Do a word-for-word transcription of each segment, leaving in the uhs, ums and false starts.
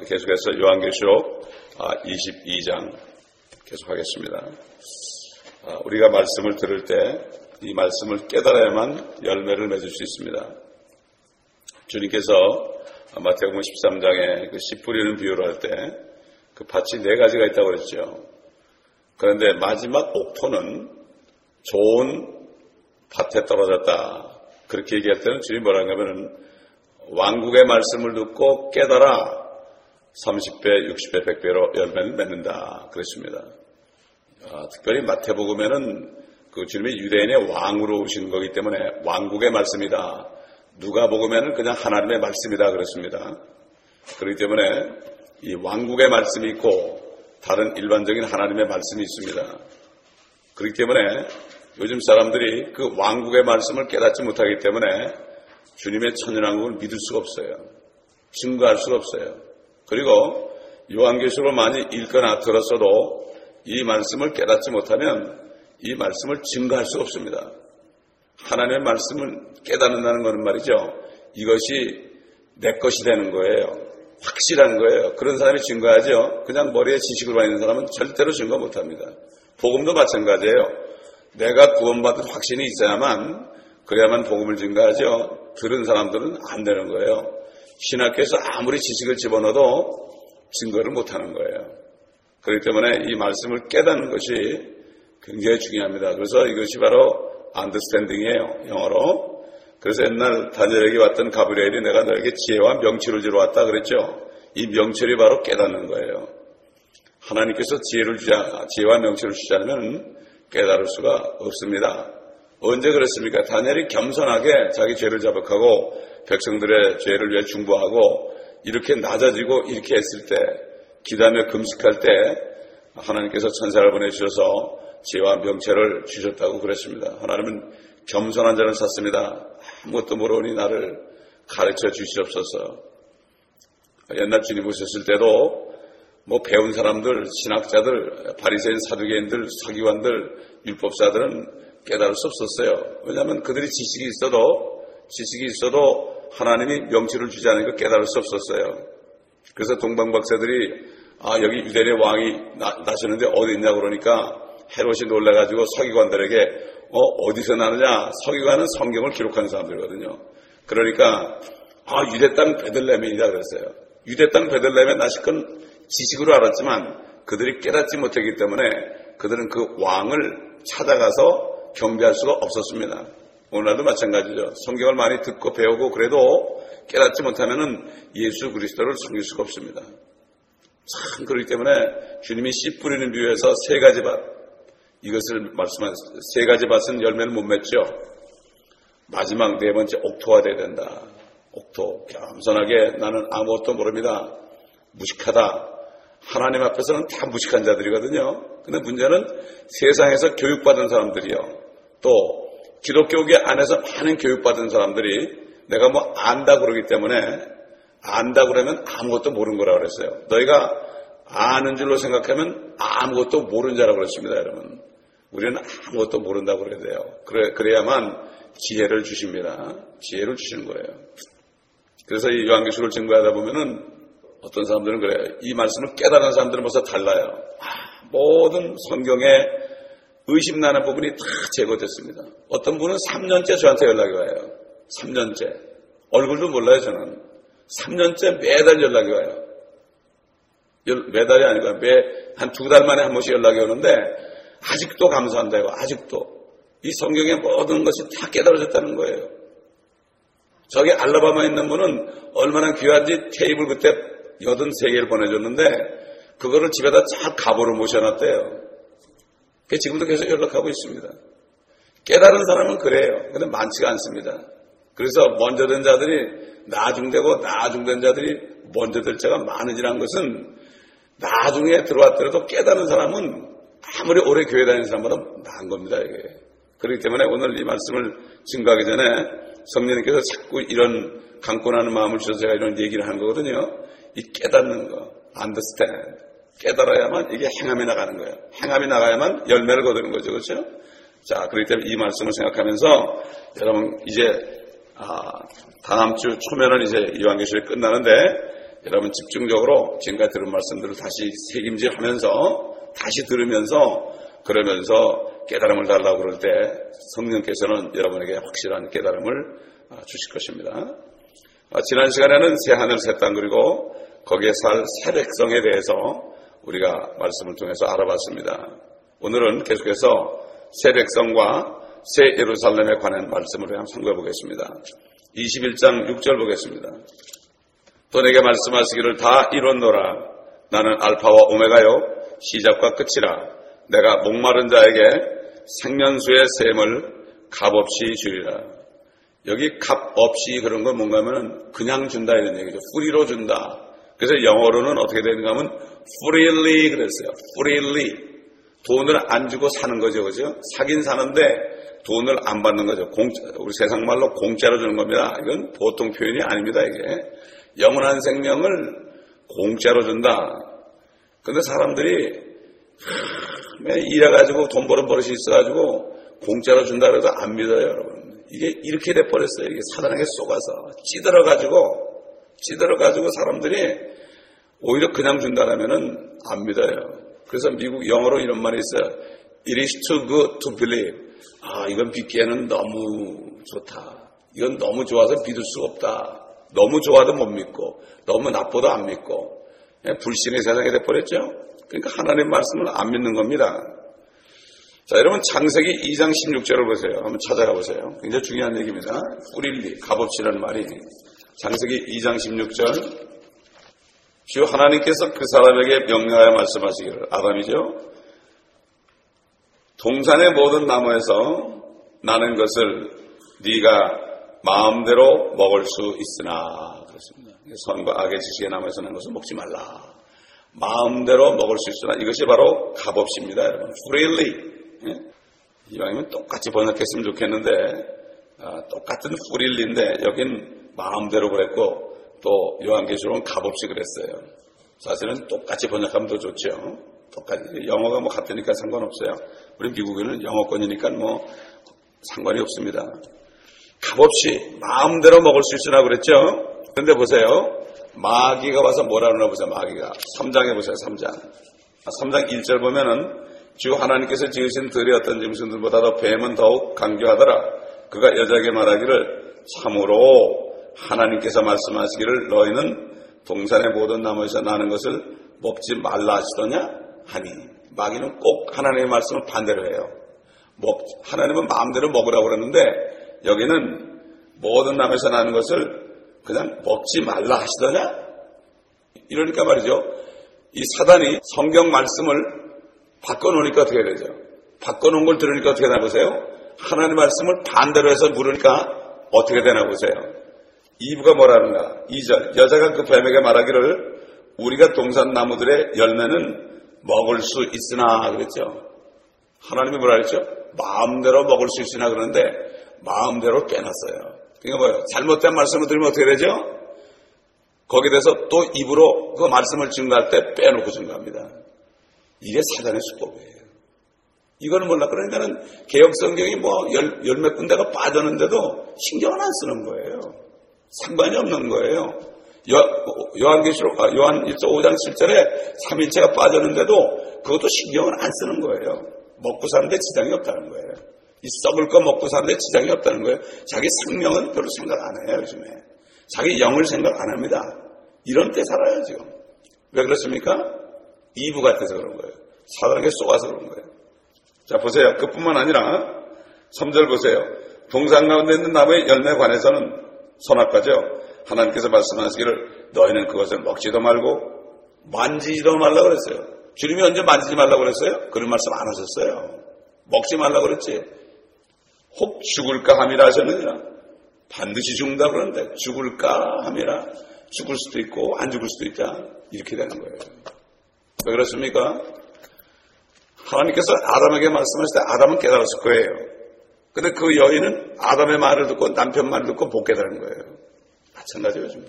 우리 계속해서 요한계시록 이십이 장 계속하겠습니다. 우리가 말씀을 들을 때 이 말씀을 깨달아야만 열매를 맺을 수 있습니다. 주님께서 마태복음 십삼 장에 그 씨 뿌리는 비유를 할 때 그 밭이 네 가지가 있다고 그랬죠. 그런데 마지막 옥토는 좋은 밭에 떨어졌다. 그렇게 얘기할 때는 주님이 뭐라고 하면은 왕국의 말씀을 듣고 깨달아 삼십 배, 육십 배, 백 배로 열매를 맺는다. 그랬습니다. 아, 특별히 마태복음에는 그 주님이 유대인의 왕으로 오신 거기 때문에 왕국의 말씀이다. 누가복음에는 그냥 하나님의 말씀이다 그랬습니다. 그렇기 때문에 이 왕국의 말씀이 있고 다른 일반적인 하나님의 말씀이 있습니다. 그렇기 때문에 요즘 사람들이 그 왕국의 말씀을 깨닫지 못하기 때문에 주님의 천연왕국을 믿을 수가 없어요. 증거할 수가 없어요. 그리고 요한계시록을 많이 읽거나 들었어도 이 말씀을 깨닫지 못하면 이 말씀을 증거할 수가 없습니다. 하나님의 말씀을 깨닫는다는 것은 말이죠. 이것이 내 것이 되는 거예요. 확실한 거예요. 그런 사람이 증거하죠. 그냥 머리에 지식으로만 있는 사람은 절대로 증거 못합니다. 복음도 마찬가지예요. 내가 구원받은 확신이 있어야만, 그래야만 복음을 증거하죠. 들은 사람들은 안 되는 거예요. 신학교에서 아무리 지식을 집어넣어도 증거를 못하는 거예요. 그렇기 때문에 이 말씀을 깨닫는 것이 굉장히 중요합니다. 그래서 이것이 바로 understanding이에요. 영어로. 그래서 옛날 다니엘에게 왔던 가브리엘이 내가 너에게 지혜와 명철을 주러 왔다 그랬죠. 이 명철이 바로 깨닫는 거예요. 하나님께서 지혜를 주자, 지혜와 명철을 주지 않으면 깨달을 수가 없습니다. 언제 그랬습니까? 다니엘이 겸손하게 자기 죄를 자백하고 백성들의 죄를 위해 중보하고 이렇게 낮아지고 이렇게 했을 때, 기다며 금식할 때 하나님께서 천사를 보내주셔서 지혜와 명철을 주셨다고 그랬습니다. 하나님은 겸손한 자를 샀습니다. 아무것도 모르니 나를 가르쳐 주시옵소서. 옛날 주님 오셨을 때도 뭐 배운 사람들, 신학자들, 바리새인, 사두개인들, 서기관들, 율법사들은 깨달을 수 없었어요. 왜냐하면 그들이 지식이 있어도 지식이 있어도 하나님이 명치를 주지 않으니까 깨달을 수 없었어요. 그래서 동방박사들이 아 여기 유대인의 왕이 나, 나셨는데 어디 있냐고 그러니까 헤롯이 놀래가지고 서기관들에게 어, 어디서 나느냐? 서기관은 성경을 기록하는 사람들이거든요. 그러니까 아 유대 땅 베들레헴이다 그랬어요. 유대 땅 베들레헴에 나실 건 지식으로 알았지만 그들이 깨닫지 못했기 때문에 그들은 그 왕을 찾아가서 경배할 수가 없었습니다. 오늘날도 마찬가지죠. 성경을 많이 듣고 배우고 그래도 깨닫지 못하면은 예수 그리스도를 섬길 수가 없습니다. 참 그렇기 때문에 주님이 씨 뿌리는 비유에서 세 가지 밭 이것을 말씀한 세 가지 밭은 열매를 못 맺죠. 마지막 네 번째 옥토가 돼야 된다. 옥토. 겸손하게 나는 아무것도 모릅니다. 무식하다. 하나님 앞에서는 다 무식한 자들이거든요. 근데 문제는 세상에서 교육받은 사람들이요. 또 기독교계 안에서 많은 교육받은 사람들이 내가 뭐 안다 그러기 때문에 안다 그러면 아무것도 모르는 거라고 그랬어요. 너희가 아는 줄로 생각하면 아무것도 모르는 자라고 그랬습니다. 여러분. 우리는 아무것도 모른다고 그래야 돼요. 그래, 그래야만 지혜를 주십니다. 지혜를 주시는 거예요. 그래서 이 요한계시록을 증거하다 보면은 어떤 사람들은 그래요. 이 말씀을 깨달은 사람들은 벌써 달라요. 아, 모든 성경에 의심나는 부분이 다 제거됐습니다. 어떤 분은 삼 년째 저한테 연락이 와요. 삼 년째. 얼굴도 몰라요, 저는. 삼 년째 매달 연락이 와요. 매달이 아니라 매 한 두 달 만에 한 번씩 연락이 오는데 아직도 감사한다 이거 아직도 이 성경의 모든 것이 다 깨달아졌다는 거예요. 저기 알라바마에 있는 분은 얼마나 귀한지 테이블 그때 여든 세 개를 보내줬는데 그거를 집에다 쫙 가보로 모셔놨대요. 그 지금도 계속 연락하고 있습니다. 깨달은 사람은 그래요. 근데 많지가 않습니다. 그래서 먼저 된 자들이 나중되고 나중된 자들이 먼저 될 자가 많으지라는 것은 나중에 들어왔더라도 깨달은 사람은 아무리 오래 교회 다니는 사람보다 나은 겁니다. 이게. 그렇기 때문에 오늘 이 말씀을 증거하기 전에 성령님께서 자꾸 이런 강권하는 마음을 주셔서 제가 이런 얘기를 하는 거거든요. 이 깨닫는 거, understand. 깨달아야만 이게 행함이 나가는 거예요. 행함이 나가야만 열매를 거두는 거죠. 그렇죠? 자, 그렇기 때문에 이 말씀을 생각하면서 여러분 이제 아, 다음 주 초면은 이제 요한계시록이 끝나는데 여러분 집중적으로 지금까지 들은 말씀들을 다시 새김질하면서 다시 들으면서 그러면서 깨달음을 달라고 그럴 때 성령께서는 여러분에게 확실한 깨달음을 주실 것입니다. 지난 시간에는 새하늘 새 땅 그리고 거기에 살 새 백성에 대해서 우리가 말씀을 통해서 알아봤습니다. 오늘은 계속해서 새 백성과 새 예루살렘에 관한 말씀을 한번 선거해보겠습니다. 이십일 장 육 절 보겠습니다. 또 내게 말씀하시기를 다 이뤘노라. 나는 알파와 오메가요 시작과 끝이라. 내가 목마른 자에게 생명수의 샘을 값없이 주리라. 여기 값없이 그런 건 뭔가 하면 그냥 준다 이런 얘기죠. 프리로 준다. 그래서 영어로는 어떻게 되는가 하면 freely 그랬어요. freely. 돈을 안 주고 사는 거죠. 그죠? 사긴 사는데 돈을 안 받는 거죠. 공짜, 우리 세상 말로 공짜로 주는 겁니다. 이건 보통 표현이 아닙니다. 이게. 영원한 생명을 공짜로 준다. 근데 사람들이 일해가지고 돈 버는 버릇이 있어가지고 공짜로 준다 그래서 안 믿어요, 여러분. 이게 이렇게 돼버렸어요. 이게 사단에게 속아서 찌들어가지고, 찌들어가지고 사람들이 오히려 그냥 준다라면은 안 믿어요. 그래서 미국 영어로 이런 말이 있어요. It is too good to believe. 아, 이건 믿기에는 너무 좋다. 이건 너무 좋아서 믿을 수가 없다. 너무 좋아도 못 믿고, 너무 나빠도 안 믿고, 불신의 세상이 돼버렸죠. 그러니까 하나님의 말씀을 안 믿는 겁니다. 자, 여러분 창세기 이 장 십육 절을 보세요. 한번 찾아가 보세요. 굉장히 중요한 얘기입니다. 뿌릴리, 값없이라는 말이 창세기 이 장 십육 절. 주 하나님께서 그 사람에게 명령하여 말씀하시기를 아담이죠. 동산의 모든 나무에서 나는 것을 네가 마음대로 먹을 수 있으나 그렇습니다. 선과 악의 지식의 나무에서 나는 것을 먹지 말라. 마음대로 먹을 수 있으나 이것이 바로 값없이입니다, 여러분. freely. 이왕이면 똑같이 번역했으면 좋겠는데 아, 똑같은 freely인데 여긴 마음대로 그랬고 또 요한계시록은 값없이 그랬어요. 사실은 똑같이 번역하면 더 좋죠. 똑같이 영어가 뭐 같으니까 상관없어요. 우리 미국인은 영어권이니까 뭐 상관이 없습니다. 값없이 마음대로 먹을 수 있으나 그랬죠. 그런데 보세요. 마귀가 와서 뭐라 그러나 보세요. 마귀가 삼 장에 보세요. 삼 장. 삼 장 일 절 보면은 주 하나님께서 지으신 들의 어떤 짐승들보다도 뱀은 더욱 강교하더라. 그가 여자에게 말하기를 참으로 하나님께서 말씀하시기를 너희는 동산의 모든 나무에서 나는 것을 먹지 말라 하시더냐 하니. 마귀는 꼭 하나님의 말씀을 반대로 해요. 먹, 하나님은 마음대로 먹으라고 그러는데 여기는 모든 나무에서 나는 것을 그냥 먹지 말라 하시더냐? 이러니까 말이죠. 이 사단이 성경 말씀을 바꿔놓으니까 어떻게 해야 되죠? 바꿔놓은 걸 들으니까 어떻게 되나 보세요? 하나님 말씀을 반대로 해서 물으니까 어떻게 되나 보세요? 이브가 뭐라는가? 이 절. 여자가 그 뱀에게 말하기를 우리가 동산 나무들의 열매는 먹을 수 있으나 그랬죠. 하나님이 뭐라 그랬죠? 마음대로 먹을 수 있으나 그러는데 마음대로 빼놨어요. 그러니까 뭐예요? 잘못된 말씀을 들으면 어떻게 되죠? 거기에 대해서 또 입으로 그 말씀을 증거할 때 빼놓고 증거합니다. 이게 사단의 수법이에요. 이거는 몰라. 그러니까는 개혁성경이 뭐 열, 열몇 군데가 빠졌는데도 신경을 안 쓰는 거예요. 상관이 없는 거예요. 요한계시록, 아, 요한일서 오 장 칠 절에 삼일체가 빠졌는데도 그것도 신경을 안 쓰는 거예요. 먹고 사는데 지장이 없다는 거예요. 이 썩을 거 먹고 사는데 지장이 없다는 거예요. 자기 생명은 별로 생각 안 해요, 요즘에. 자기 영을 생각 안 합니다. 이런 때 살아야죠. 왜 그렇습니까? 이브 같아서 그런 거예요. 사단에게 속아서 그런 거예요. 자, 보세요. 그뿐만 아니라, 삼 절 보세요. 동산 가운데 있는 나무의 열매에 관해서는 선악과죠. 하나님께서 말씀하시기를 너희는 그것을 먹지도 말고 만지지도 말라고 그랬어요. 주님이 언제 만지지 말라고 그랬어요? 그런 말씀 안 하셨어요. 먹지 말라고 그랬지. 혹 죽을까 함이라 하셨느니라. 반드시 죽는다 그러는데 죽을까 함이라. 죽을 수도 있고 안 죽을 수도 있다. 이렇게 되는 거예요. 왜 그렇습니까? 하나님께서 아담에게 말씀하실 때 아담은 깨달았을 거예요. 근데 그 여인은 아담의 말을 듣고 남편 말을 듣고 못 깨달은 거예요. 마찬가지예요, 요즘도.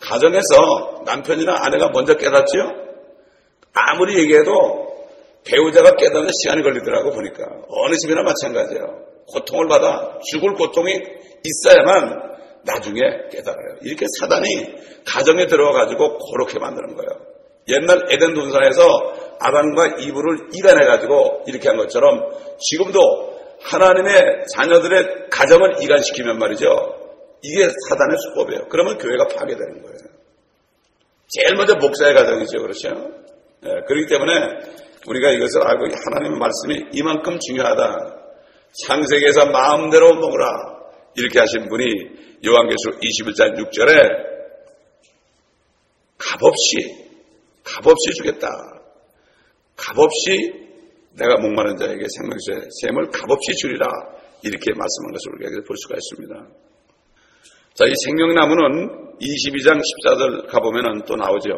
가정에서 남편이나 아내가 먼저 깨닫지요? 아무리 얘기해도 배우자가 깨닫는 시간이 걸리더라고 보니까. 어느 집이나 마찬가지예요. 고통을 받아 죽을 고통이 있어야만 나중에 깨달아요. 이렇게 사단이 가정에 들어와가지고 그렇게 만드는 거예요. 옛날 에덴 동산에서 아담과 이브를 이간해가지고 이렇게 한 것처럼 지금도 하나님의 자녀들의 가정을 이간시키면 말이죠. 이게 사단의 수법이에요. 그러면 교회가 파괴되는 거예요. 제일 먼저 목사의 가정이죠. 그렇죠? 예, 그렇기 때문에 우리가 이것을 알고 하나님의 말씀이 이만큼 중요하다. 창세기에서 마음대로 먹으라. 이렇게 하신 분이 요한계시록 이십일 장 육 절에 값없이 값없이 주겠다. 값없이 내가 목마른 자에게 생명수의 샘을 값없이 주리라. 이렇게 말씀한 것을 우리가 볼 수가 있습니다. 자, 이 생명나무는 이십이 장 십사 절 가보면 또 나오죠.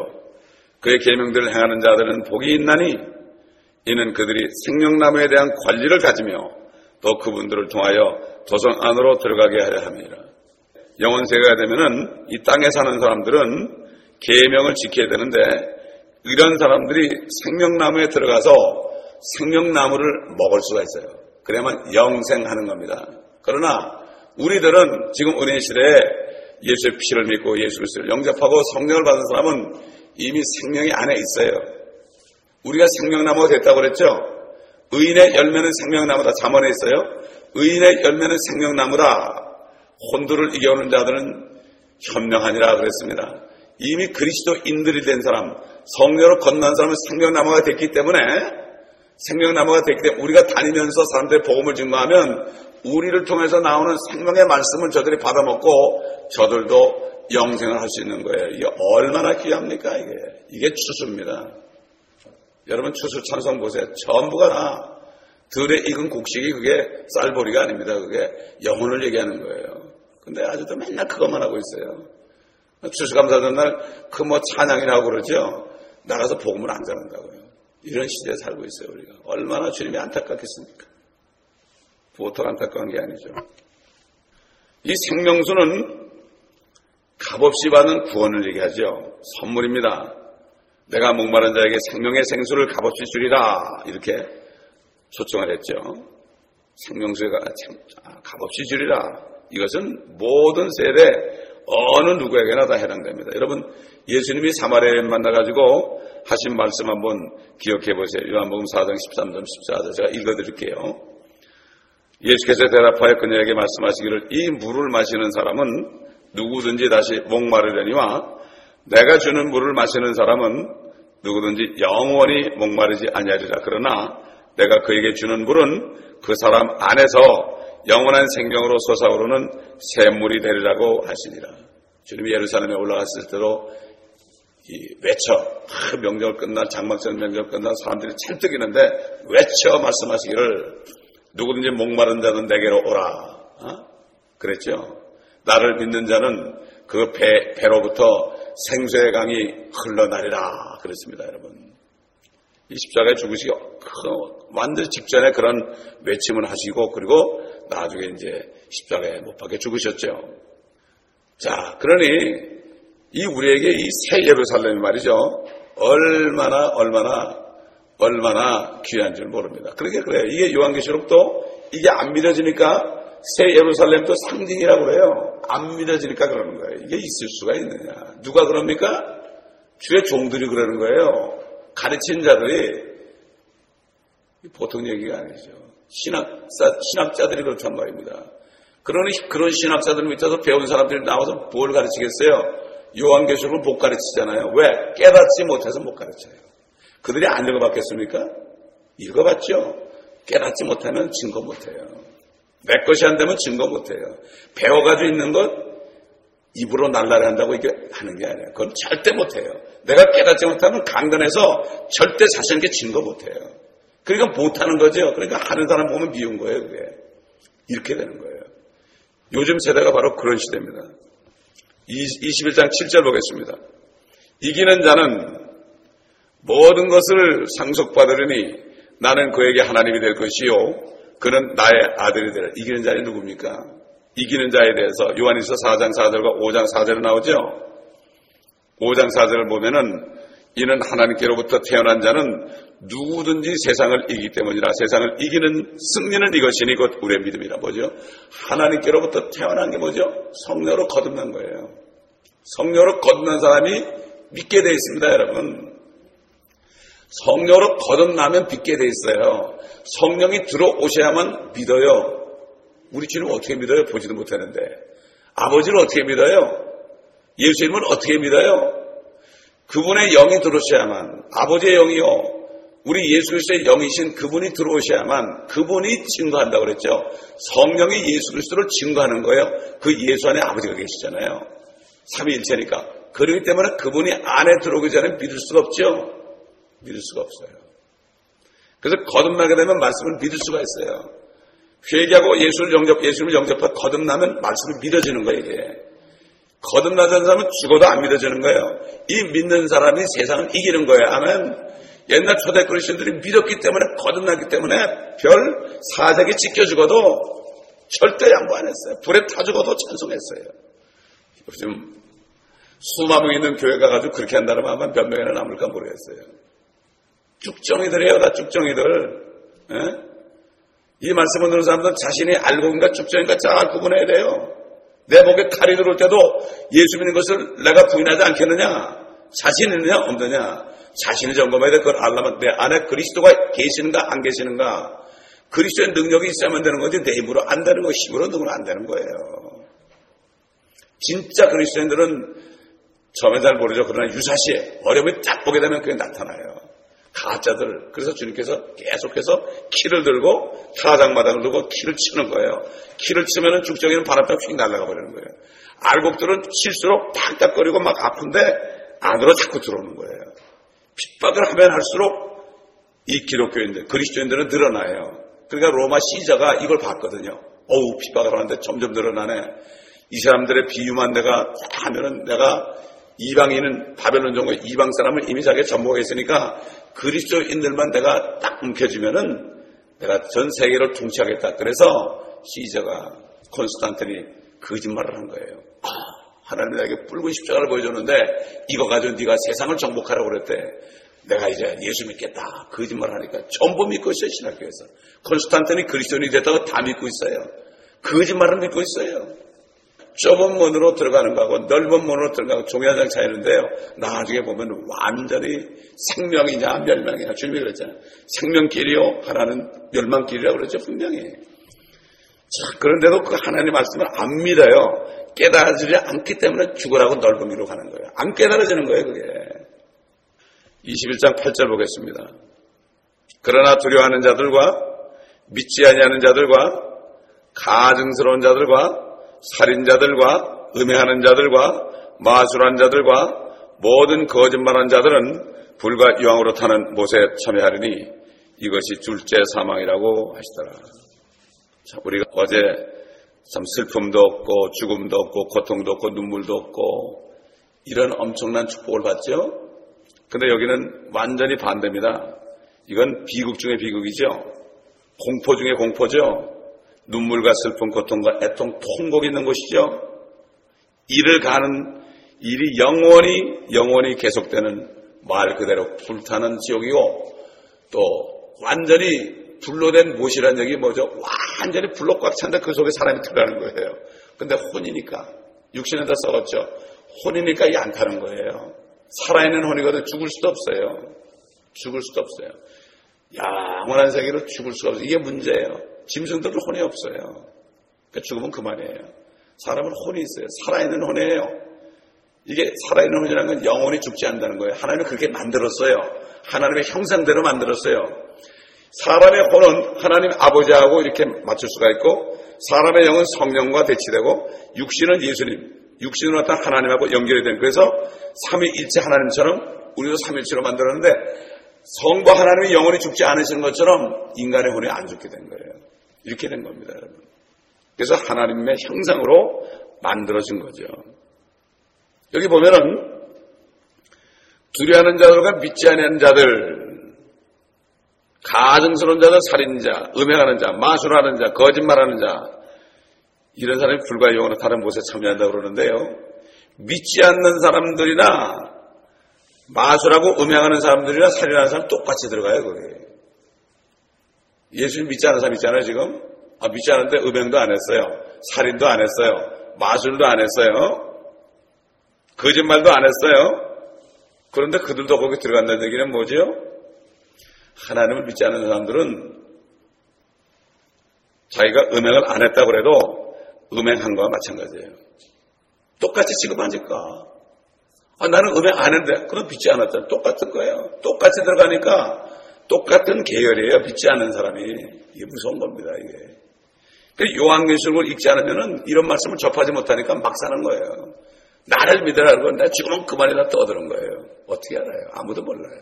그의 계명들을 행하는 자들은 복이 있나니 이는 그들이 생명나무에 대한 관리를 가지며 또 그분들을 통하여 도성 안으로 들어가게 하려 함이라. 영원세계가 되면은 이 땅에 사는 사람들은 계명을 지켜야 되는데 이런 사람들이 생명나무에 들어가서 생명나무를 먹을 수가 있어요. 그래야만 영생하는 겁니다. 그러나 우리들은 지금 은혜 시대에 예수의 피를 믿고 예수 그리스도를 영접하고 성령을 받은 사람은 이미 생명이 안에 있어요. 우리가 생명나무가 됐다고 그랬죠? 의인의 열매는 생명나무다. 잠언에 있어요. 의인의 열매는 생명나무다. 혼두를 이겨오는 자들은 현명하니라 그랬습니다. 이미 그리스도인들이 된 사람, 성령으로 건넌 사람은 생명나무가 됐기 때문에 생명나무가 됐기 때문에 우리가 다니면서 사람들의 복음을 증거하면 우리를 통해서 나오는 생명의 말씀을 저들이 받아먹고 저들도 영생을 할 수 있는 거예요. 이게 얼마나 귀합니까? 이게 이게 추수입니다. 여러분 추수 찬송 보세요. 전부가 다 들에 익은 곡식이 그게 쌀보리가 아닙니다. 그게 영혼을 얘기하는 거예요. 근데 아직도 맨날 그것만 하고 있어요. 추수감사 전날 그 뭐 찬양이라고 그러죠. 나가서 복음을 안 전한다고요. 이런 시대에 살고 있어요. 우리가 얼마나 주님이 안타깝겠습니까? 보통 안타까운 게 아니죠. 이 생명수는 값없이 받는 구원을 얘기하죠. 선물입니다. 내가 목마른 자에게 생명의 생수를 값없이 주리라 이렇게 초청을 했죠. 생명수가 값없이 주리라. 이것은 모든 세대 어느 누구에게나 다 해당됩니다. 여러분 예수님이 사마리아인 만나가지고 하신 말씀 한번 기억해 보세요. 요한복음 사 장 십삼 절 십사 절 제가 읽어드릴게요. 예수께서 대답하여 그녀에게 말씀하시기를 이 물을 마시는 사람은 누구든지 다시 목마르려니와 내가 주는 물을 마시는 사람은 누구든지 영원히 목마르지 아니하리라. 그러나 내가 그에게 주는 물은 그 사람 안에서 영원한 생명으로 솟아오르는 샘물이 되리라고 하시니라. 주님이 예루살렘에 올라갔을 때도 이 외쳐 아, 명절 끝날 장막절 명절 끝날 사람들이 찰떡 있는데 외쳐 말씀하시기를 누구든지 목마른 자는 내게로 오라. 어? 그랬죠. 나를 믿는 자는 그 배, 배로부터 생수의 강이 흘러나리라. 그렇습니다, 여러분. 이 십자가에 죽으시기 완전 직전에 그런 외침을 하시고, 그리고 나중에 이제 십자가에 못 박혀 죽으셨죠. 자, 그러니 이 우리에게 이 새 예루살렘이 말이죠. 얼마나, 얼마나, 얼마나 귀한 줄 모릅니다. 그러게 그래요. 이게 요한계시록도 이게 안 믿어지니까 새 예루살렘도 상징이라고 그래요. 안 믿어지니까 그러는 거예요. 이게 있을 수가 있느냐. 누가 그럽니까? 주의 종들이 그러는 거예요. 가르친 자들이 보통 얘기가 아니죠. 신학사, 신학자들이 그렇단 말입니다. 그러니 그런 신학자들 밑에서 배운 사람들이 나와서 뭘 가르치겠어요? 요한계시록은 못 가르치잖아요. 왜? 깨닫지 못해서 못 가르쳐요. 그들이 안 읽어봤겠습니까? 읽어봤죠. 깨닫지 못하면 증거 못해요. 내 것이 안 되면 증거 못해요. 배워가지고 있는 것 입으로 날라리 한다고 이게 하는 게 아니에요. 그건 절대 못해요. 내가 깨닫지 못하면 강단에서 절대 자신 있게 증거 못해요. 그러니까 못하는 거죠. 그러니까 하는 사람 보면 미운 거예요. 그게 이렇게 되는 거예요. 요즘 세대가 바로 그런 시대입니다. 이십일 장 칠 절 보겠습니다. 이기는 자는 모든 것을 상속받으리니 나는 그에게 하나님이 될 것이요 그는 나의 아들이 되라. 이기는 자는 누굽니까? 이기는 자에 대해서 요한일서 사 장 사 절과 오 장 사 절이 나오죠. 오 장 사 절을 보면은 이는 하나님께로부터 태어난 자는 누구든지 세상을 이기기 때문이라. 세상을 이기는 승리는 이것이니 곧 우리의 믿음이라. 뭐죠? 하나님께로부터 태어난 게 뭐죠? 성령으로 거듭난 거예요. 성령으로 거듭난 사람이 믿게 되어 있습니다, 여러분. 성령으로 거듭나면 믿게 되어 있어요. 성령이 들어오셔야만 믿어요. 우리 주님은 어떻게 믿어요? 보지도 못하는데. 아버지를 어떻게 믿어요? 예수님을 어떻게 믿어요? 그분의 영이 들어오셔야만, 아버지의 영이요 우리 예수 그리스도의 영이신 그분이 들어오셔야만 그분이 증거한다고 그랬죠. 성령이 예수 그리스도를 증거하는 거예요. 그 예수 안에 아버지가 계시잖아요. 삼위일체니까. 그렇기 때문에 그분이 안에 들어오기 전에 믿을 수가 없죠. 믿을 수가 없어요. 그래서 거듭나게 되면 말씀을 믿을 수가 있어요. 회개하고 예수를 영접, 예수를 영접하고 거듭나면 말씀이 믿어지는 거예요, 이게. 거듭나자는 사람은 죽어도 안 믿어지는 거예요. 이 믿는 사람이 세상을 이기는 거예요. 아멘. 옛날 초대 그리스도인들이 믿었기 때문에, 거듭났기 때문에 별 사색이 찢겨 죽어도 절대 양보 안 했어요. 불에 타 죽어도 찬송했어요. 요즘 수만 명 있는 교회 가가지고 그렇게 한다면 아마 몇 명이나 남을까 모르겠어요. 쭉정이들이에요, 다 쭉정이들. 에? 이 말씀을 듣는 사람들은 자신이 알고인가 쭉정인가 잘 구분해야 돼요. 내 목에 칼이 들어올 때도 예수 믿는 것을 내가 부인하지 않겠느냐? 자신 있느냐? 없느냐? 자신을 점검해야 돼. 그걸 알려면 내 안에 그리스도가 계시는가? 안 계시는가? 그리스도의 능력이 있어야만 되는 거지 내 힘으로 안 되는 거, 힘으로 능은 안 되는 거예요. 진짜 그리스도인들은 처음엔 잘 모르죠. 그러나 유사시에 어려움이 딱 보게 되면 그게 나타나요. 가짜들. 그래서 주님께서 계속해서 키를 들고 타장마당을 들고 키를 치는 거예요. 키를 치면은 죽정이는 바람에 휙 날아가 버리는 거예요. 알곡들은 칠수록 팍딱거리고 막 아픈데 안으로 자꾸 들어오는 거예요. 핍박을 하면 할수록 이 기독교인들, 그리스도인들은 늘어나요. 그러니까 로마 시저가 이걸 봤거든요. 어우, 핍박을 하는데 점점 늘어나네. 이 사람들의 비유만 내가 하면은 내가 이방인은 바벨론 종교 이방 사람을 이미 자기가 전복해 있으니까 그리스도인들만 내가 딱 움켜쥐면은 내가 전 세계를 통치하겠다. 그래서 시저가 콘스탄틴이 거짓말을 한 거예요. 아, 하나님이 나에게 붉은 십자가를 보여줬는데 이거 가지고 네가 세상을 정복하라고 그랬대. 내가 이제 예수 믿겠다. 거짓말 하니까 전부 믿고 있어요, 신학교에서. 콘스탄틴이 그리스도인이 됐다고 다 믿고 있어요. 거짓말을 믿고 있어요. 좁은 문으로 들어가는 거하고 넓은 문으로 들어가는 거 종이 한 장 차이는데요. 나중에 보면 완전히 생명이냐 멸망이냐 주님이 그랬잖아요. 생명길이요 하나는 멸망길이라고 그랬죠. 분명히. 자, 그런데도 그 하나님의 말씀을 안 믿어요. 깨달아지지 않기 때문에 죽으라고 넓은 길로 가는 거예요. 안 깨달아지는 거예요. 그게. 이십일 장 팔 절 보겠습니다. 그러나 두려워하는 자들과 믿지 아니하는 자들과 가증스러운 자들과 살인자들과 음해하는 자들과 마술한 자들과 모든 거짓말한 자들은 불과 유황으로 타는 못에 참여하리니 이것이 둘째 사망이라고 하시더라. 자, 우리가 어제 참 슬픔도 없고 죽음도 없고 고통도 없고 눈물도 없고 이런 엄청난 축복을 받죠. 근데 여기는 완전히 반대입니다. 이건 비극 중에 비극이죠. 공포 중에 공포죠. 눈물과 슬픔, 고통과 애통, 통곡이 있는 곳이죠. 일을 가는 일이 영원히 영원히 계속되는 말 그대로 불타는 지옥이고 또 완전히 불로 된 못이라는 얘기 뭐죠? 완전히 불로 꽉 찬데 그 속에 사람이 들어가는 거예요. 근데 혼이니까 육신은 다 썩었죠. 혼이니까 이 안 타는 거예요. 살아있는 혼이거든 죽을 수도 없어요. 죽을 수도 없어요. 영원한 세계로 죽을 수가 없어요. 이게 문제예요. 짐승들은 혼이 없어요. 그러니까 죽으면 그만이에요. 사람은 혼이 있어요. 살아있는 혼이에요. 이게 살아있는 혼이라는 건 영혼이 죽지 않는다는 거예요. 하나님은 그렇게 만들었어요. 하나님의 형상대로 만들었어요. 사람의 혼은 하나님 아버지하고 이렇게 맞출 수가 있고 사람의 영은 성령과 대치되고 육신은 예수님, 육신으로 나타난 하나님하고 연결이 되는 그래서 삼위일체 하나님처럼 우리도 삼위일체로 만들었는데 성부 하나님의 영혼이 죽지 않으시는 것처럼 인간의 혼이 안 죽게 된 거예요. 이렇게 된 겁니다, 여러분. 그래서 하나님의 형상으로 만들어진 거죠. 여기 보면은 두려워하는 자들과 믿지 않는 자들, 가증스러운 자들, 살인자, 음행하는 자, 마술하는 자, 거짓말하는 자 이런 사람이 불과 영원히 다른 곳에 참여한다고 그러는데요. 믿지 않는 사람들이나 마술하고 음향하는 사람들이나 살인하는 사람 똑같이 들어가요, 거기. 예수님 믿지 않은 사람 있잖아요, 지금. 아, 믿지 않은데 음향도 안 했어요. 살인도 안 했어요. 마술도 안 했어요. 거짓말도 안 했어요. 그런데 그들도 거기 들어간다는 얘기는 뭐죠? 하나님을 믿지 않은 사람들은 자기가 음행을 안 했다고 해도 음행한 거와 마찬가지예요. 똑같이 취급하니까. 아, 나는 음행 안 했는데 그건 믿지 않았잖아. 똑같은 거예요. 똑같이 들어가니까 똑같은 계열이에요. 믿지 않는 사람이. 이게 무서운 겁니다. 이게. 그러니까 요한계시록을 읽지 않으면 이런 말씀을 접하지 못하니까 막 사는 거예요. 나를 믿으라는 건 내가 죽으면 그만이다 떠드는 거예요. 어떻게 알아요? 아무도 몰라요.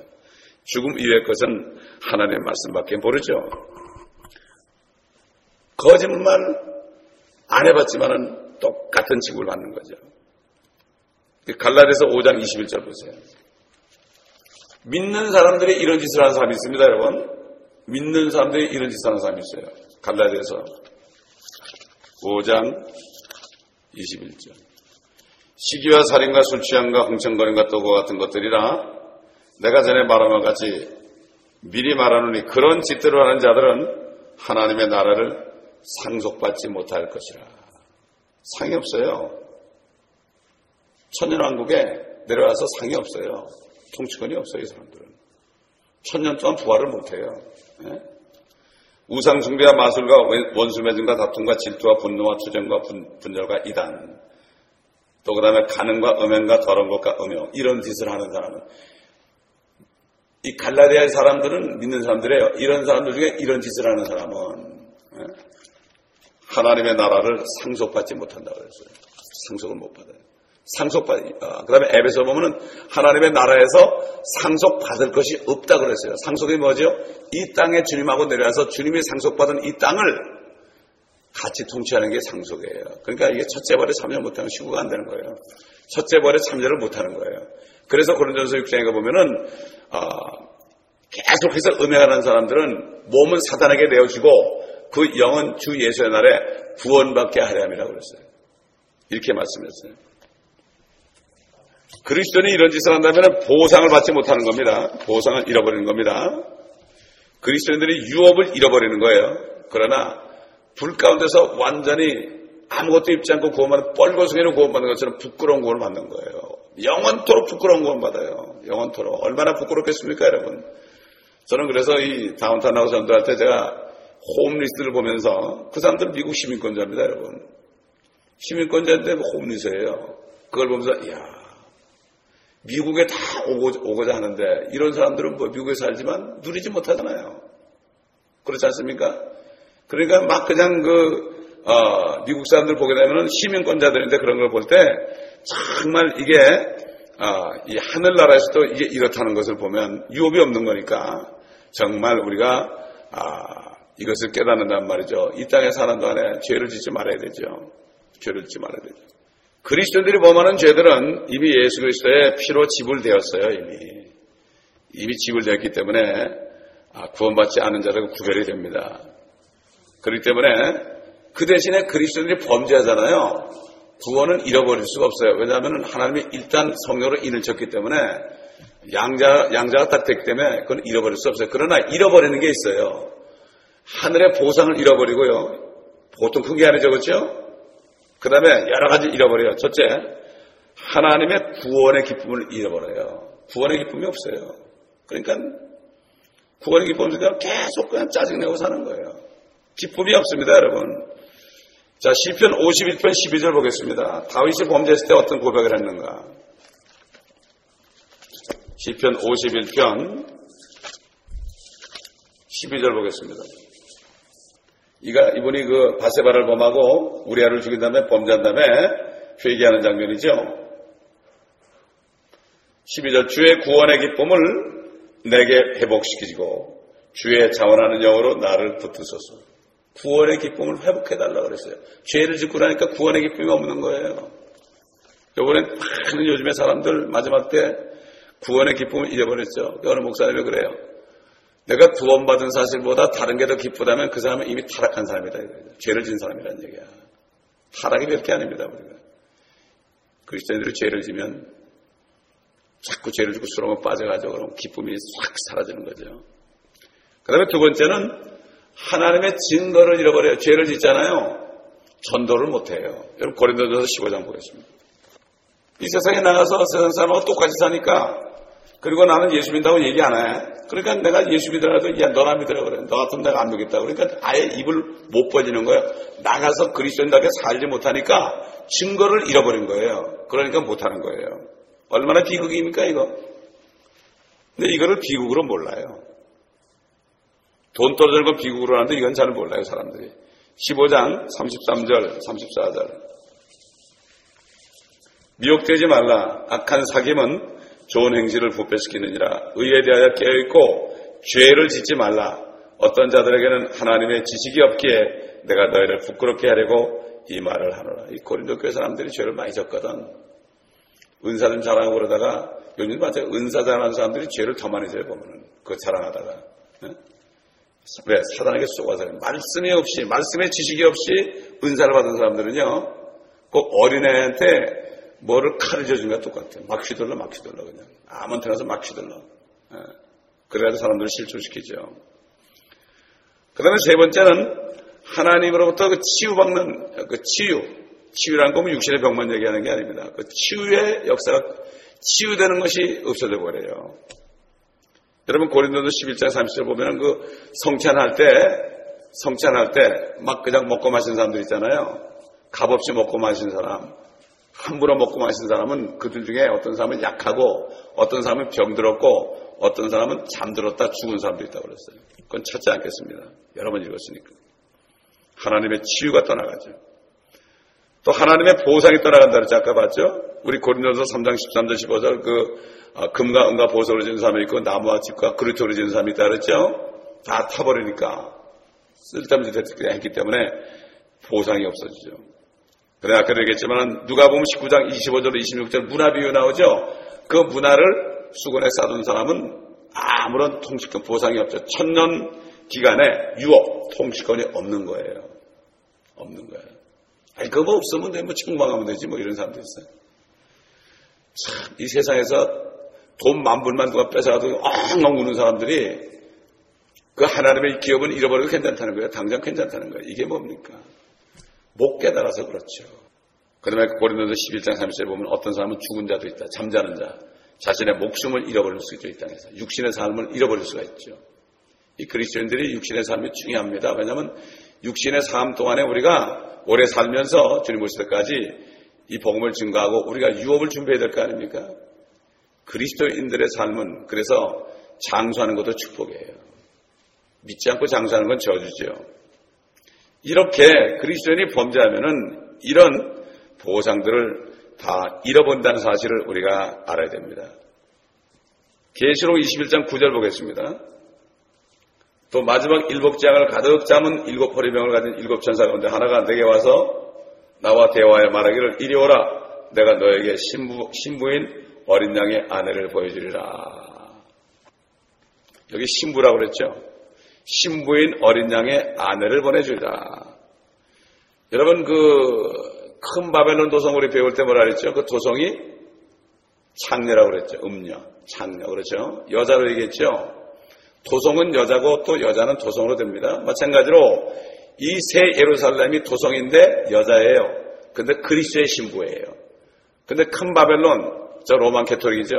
죽음 이외의 것은 하나님의 말씀밖에 모르죠. 거짓말 안 해봤지만은 똑같은 지구를 받는 거죠. 갈라디아서 오 장 이십일 절 보세요. 믿는 사람들이 이런 짓을 하는 사람이 있습니다, 여러분. 믿는 사람들이 이런 짓을 하는 사람이 있어요. 갈라디아서 오 장 이십일 절. 시기와 살인과 술 취함과 흥청거림과 또그와 같은 것들이라 내가 전에 말한 것 같이 미리 말하노니 그런 짓들을 하는 자들은 하나님의 나라를 상속받지 못할 것이라. 상이 없어요. 천년왕국에 내려와서 상이 없어요. 통치권이 없어요, 이 사람들은. 천년 동안 부활을 못해요. 네? 우상숭배와 마술과 원수매증과 다툼과 질투와 분노와 투쟁과 분, 분열과 이단 또 그 다음에 간음과 음행과 더러운 것과 음욕 이런 짓을 하는 사람은 이 갈라디아의 사람들은 믿는 사람들이에요. 이런 사람들 중에 이런 짓을 하는 사람은 하나님의 나라를 상속받지 못한다고 그랬어요. 상속을 못 받아요. 상속받, 아, 그 다음에 에베소 보면은 하나님의 나라에서 상속받을 것이 없다고 그랬어요. 상속이 뭐죠? 이 땅에 주님하고 내려와서 주님이 상속받은 이 땅을 같이 통치하는 게 상속이에요. 그러니까 이게 첫째 벌에 참여 못하면 시구가 안 되는 거예요. 첫째 벌에 참여를 못하는 거예요. 그래서 고린도전서 육 장에 보면은 어, 계속해서 음행하는 사람들은 몸은 사단에게 내어주고 그 영은 주 예수의 날에 구원받게 하려함이라고 그랬어요. 이렇게 말씀했어요. 그리스도인이 이런 짓을 한다면 보상을 받지 못하는 겁니다. 보상을 잃어버리는 겁니다. 그리스도인들이 유업을 잃어버리는 거예요. 그러나 불 가운데서 완전히 아무것도 입지 않고 구원받는 뻘거숭이로 구원받는 것처럼 부끄러운 구원을 받는 거예요. 영원토록 부끄러운 구원받아요. 영원토록. 얼마나 부끄럽겠습니까, 여러분. 저는 그래서 이 다운타운 하우스 사람들한테 제가 홈리스트를 보면서 그 사람들은 미국 시민권자입니다, 여러분. 시민권자인데 홈리스예요. 그걸 보면서 이야, 미국에 다 오고자, 오고자 하는데 이런 사람들은 뭐 미국에 살지만 누리지 못하잖아요. 그렇지 않습니까? 그러니까 막 그냥 그 어, 미국 사람들 보게 되면 시민권자들인데 그런 걸 볼 때 정말 이게 어, 이 하늘나라에서도 이게 이렇다는 것을 보면 유업이 없는 거니까 정말 우리가 아, 이것을 깨닫는단 말이죠. 이 땅에 사는 동안에 죄를 짓지 말아야 되죠. 죄를 짓지 말아야 되죠. 그리스도인들이 범하는 죄들은 이미 예수 그리스도의 피로 지불되었어요. 이미 이미 지불되었기 때문에 아, 구원받지 않은 자들과 구별이 됩니다. 그렇기 때문에 그 대신에 그리스도인들이 범죄하잖아요. 구원은 잃어버릴 수가 없어요. 왜냐하면 하나님이 일단 성령으로 인을 쳤기 때문에 양자, 양자가 딱 됐기 때문에 그건 잃어버릴 수 없어요. 그러나 잃어버리는 게 있어요. 하늘의 보상을 잃어버리고요. 보통 큰 게 아니죠. 그렇죠? 그 다음에 여러 가지 잃어버려요. 첫째, 하나님의 구원의 기쁨을 잃어버려요. 구원의 기쁨이 없어요. 그러니까 구원의 기쁨이 없으니까 계속 그냥 짜증내고 사는 거예요. 기쁨이 없습니다, 여러분. 자, 시편 오십일 편 십이 절 보겠습니다. 다윗이 범죄했을 때 어떤 고백을 했는가? 시편 오십일 편 십이 절 보겠습니다. 이가 이분이 그 바세바를 범하고 우리아를 죽인 다음에 범죄한 다음에 회개하는 장면이죠. 십이 절 주의 구원의 기쁨을 내게 회복시키시고 주의 자원하는 영으로 나를 붙드소서. 구원의 기쁨을 회복해달라고 그랬어요. 죄를 짓고 나니까 구원의 기쁨이 없는 거예요. 요번에 많은 요즘에 사람들 마지막 때 구원의 기쁨을 잃어버렸죠. 어느 목사님이 그래요. 내가 구원받은 사실보다 다른 게 더 기쁘다면 그 사람은 이미 타락한 사람이다. 죄를 진 사람이라는 얘기야. 타락이 몇 개 아닙니다, 우리가. 그리스도인들이 죄를 지면 자꾸 죄를 짓고 수렁에 빠져가지고 그러면 기쁨이 싹 사라지는 거죠. 그 다음에 두 번째는 하나님의 진노를 잃어버려요. 죄를 짓잖아요. 전도를 못해요. 여러분 고린도전서 십오 장 보겠습니다. 이 세상에 나가서 세상 사람하고 똑같이 사니까 그리고 나는 예수 믿는다고 얘기 안 해. 그러니까 내가 예수 믿으라도 야 너나 믿으라 그래. 너 같으면 내가 안 믿겠다고. 그러니까 아예 입을 못 벌리는 거예요. 나가서 그리스도인답게 살지 못하니까 증거를 잃어버린 거예요. 그러니까 못하는 거예요. 얼마나 비극입니까 이거. 근데 이거를 비극으로 몰라요. 돈 떨어지는 건 비극으로 하는데 이건 잘 몰라요 사람들이. 십오 장 삼십삼 절 삼십사 절 미혹되지 말라. 악한 사귐은 좋은 행실을 부패시키느니라. 의에 대하여 깨어있고 죄를 짓지 말라. 어떤 자들에게는 하나님의 지식이 없기에 내가 너희를 부끄럽게 하려고 이 말을 하노라. 이 고린도 교회 사람들이 죄를 많이 졌거든. 은사 좀 자랑하고 그러다가 요즘 맞아요. 은사 자랑하는 사람들이 죄를 더 많이 져요. 보면은 그거 자랑하다가. 왜? 사단에게 속아서 말씀이 없이 말씀의 지식이 없이 은사를 받은 사람들은요. 꼭 어린애한테 뭐를 칼을 쥐어준 게 똑같아. 막 휘둘러, 막 휘둘러, 그냥. 아무한테 가서 막 휘둘러. 예. 그래야 사람들을 실추시키죠. 그 다음에 세 번째는 하나님으로부터 그 치유받는, 그 치유. 치유라는 건 육신의 병만 얘기하는 게 아닙니다. 그 치유의 역사가, 치유되는 것이 없어져 버려요. 여러분, 고린도전서 십일 장 삼십 절 보면은 그 성찬할 때, 성찬할 때 막 그냥 먹고 마신 사람들 있잖아요. 값 없이 먹고 마신 사람. 함부로 먹고 마신 사람은 그들 중에 어떤 사람은 약하고 어떤 사람은 병들었고 어떤 사람은 잠들었다 죽은 사람도 있다고 그랬어요. 그건 찾지 않겠습니다. 여러 번 읽었으니까. 하나님의 치유가 떠나가죠. 또 하나님의 보상이 떠나간다 그랬죠. 아까 봤죠? 우리 고린도서 삼 장 십삼 절 십오 절 그 금과 은과 보석으로 지은 사람이 있고 나무와 집과 그루터로 지은 사람이 있다 그랬죠? 다 타버리니까 쓸데없는 짓을 했기 때문에 보상이 없어지죠. 그래, 아까도 얘기했지만, 누가 보면 십구 장 이십오 절, 이십육 절 문화 비유 나오죠? 그 문화를 수건에 싸둔 사람은 아무런 통치권 보상이 없죠. 천년 기간에 유업, 통치권이 없는 거예요. 없는 거예요. 아니, 그거 뭐 없으면 돼. 뭐 충망하면 되지. 뭐 이런 사람도 있어요. 참, 이 세상에서 돈 만 불만 누가 뺏어가도 엉엉 우는 사람들이 그 하나님의 기업은 잃어버려도 괜찮다는 거예요. 당장 괜찮다는 거예요. 이게 뭡니까? 못 깨달아서 그렇죠. 그 다음에 고린도서 십일 장 삼십 절에 보면 어떤 사람은 죽은 자도 있다. 잠자는 자. 자신의 목숨을 잃어버릴 수 있죠. 이 땅에서. 육신의 삶을 잃어버릴 수가 있죠. 이 그리스도인들이 육신의 삶이 중요합니다. 왜냐하면 육신의 삶 동안에 우리가 오래 살면서 주님 오실 때까지 이 복음을 증거하고 우리가 유업을 준비해야 될 거 아닙니까? 그리스도인들의 삶은 그래서 장수하는 것도 축복이에요. 믿지 않고 장수하는 건 저주죠. 이렇게 그리스도인이 범죄하면은 이런 보상들을 다 잃어본다는 사실을 우리가 알아야 됩니다. 계시록 이십일 장 구 절 보겠습니다. 또 마지막 일곱 재앙을 가득 담은 일곱 포리병을 가진 일곱 천사 가운데 하나가 내게 와서 나와 대화하여 말하기를 이리 오라. 내가 너에게 신부, 신부인 어린 양의 아내를 보여주리라. 여기 신부라고 그랬죠. 신부인 어린 양의 아내를 보내주리라. 여러분 그 큰 바벨론 도성 우리 배울 때 뭐라 그랬죠? 그 도성이 창녀라고 그랬죠. 음녀, 창녀 그렇죠. 여자로 얘기했죠. 도성은 여자고 또 여자는 도성으로 됩니다. 마찬가지로 이 새 예루살렘이 도성인데 여자예요. 근데 그리스도의 신부예요. 근데 큰 바벨론, 저 로만 캐토릭이죠.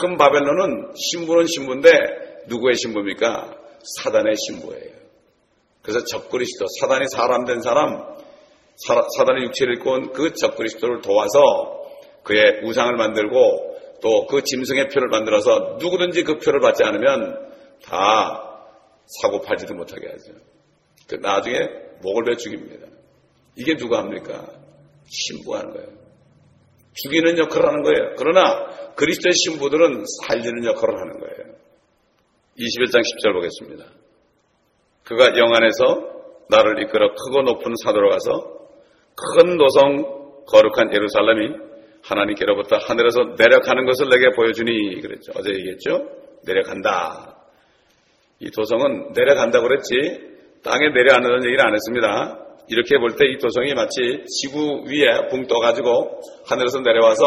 큰 바벨론은 신부는 신부인데 누구의 신부입니까? 사단의 신부예요. 그래서 적그리스도, 사단이 사람 된 사람, 사, 사단의 육체를 입고 온 그 적그리스도를 도와서 그의 우상을 만들고 또 그 짐승의 표를 만들어서 누구든지 그 표를 받지 않으면 다 사고 팔지도 못하게 하죠. 그 나중에 목을 베어 죽입니다. 이게 누가 합니까? 신부가 하는 거예요. 죽이는 역할을 하는 거예요. 그러나 그리스도의 신부들은 살리는 역할을 하는 거예요. 이십일 장 십 절 보겠습니다. 그가 영 안에서 나를 이끌어 크고 높은 산으로 가서 큰 도성 거룩한 예루살렘이 하나님께로부터 하늘에서 내려가는 것을 내게 보여주니 그랬죠. 어제 얘기했죠. 내려간다. 이 도성은 내려간다고 그랬지 땅에 내려앉는다는 얘기를 안 했습니다. 이렇게 볼 때 이 도성이 마치 지구 위에 붕 떠가지고 하늘에서 내려와서